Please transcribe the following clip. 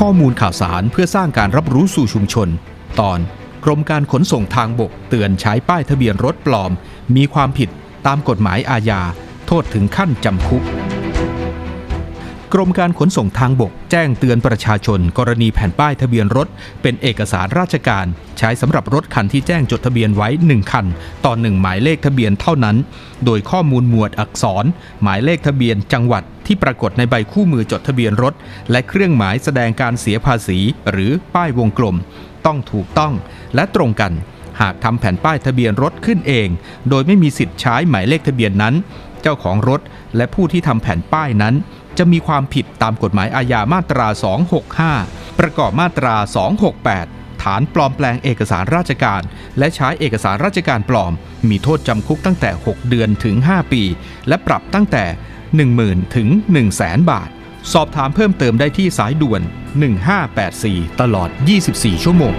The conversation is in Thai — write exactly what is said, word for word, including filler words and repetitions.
ข้อมูลข่าวสารเพื่อสร้างการรับรู้สู่ชุมชนตอนกรมการขนส่งทางบกเตือนใช้ป้ายทะเบียนรถปลอมมีความผิดตามกฎหมายอาญาโทษถึงขั้นจำคุกกรมการขนส่งทางบกแจ้งเตือนประชาชนกรณีแผ่นป้ายทะเบียนรถเป็นเอกสารราชการใช้สำหรับรถคันที่แจ้งจดทะเบียนไว้หนึ่งคันต่อหนึ่งหมายเลขทะเบียนเท่านั้นโดยข้อมูลหมวดอักษรหมายเลขทะเบียนจังหวัดที่ปรากฏในใบคู่มือจดทะเบียนรถและเครื่องหมายแสดงการเสียภาษีหรือป้ายวงกลมต้องถูกต้องและตรงกันหากทำแผ่นป้ายทะเบียนรถขึ้นเองโดยไม่มีสิทธิ์ใช้หมายเลขทะเบียนนั้นเจ้าของรถและผู้ที่ทำแผ่นป้ายนั้นจะมีความผิดตามกฎหมายอาญามาตราสองหกห้าประกอบมาตราสองหกแปดฐานปลอมแปลงเอกสารราชการและใช้เอกสารราชการปลอมมีโทษจำคุกตั้งแต่หกเดือนถึงห้าปีและปรับตั้งแต่ หนึ่งหมื่น ถึง หนึ่งแสน บาทสอบถามเพิ่มเติมได้ที่สายด่วนหนึ่งห้าแปดสี่ตลอดยี่สิบสี่ชั่วโมง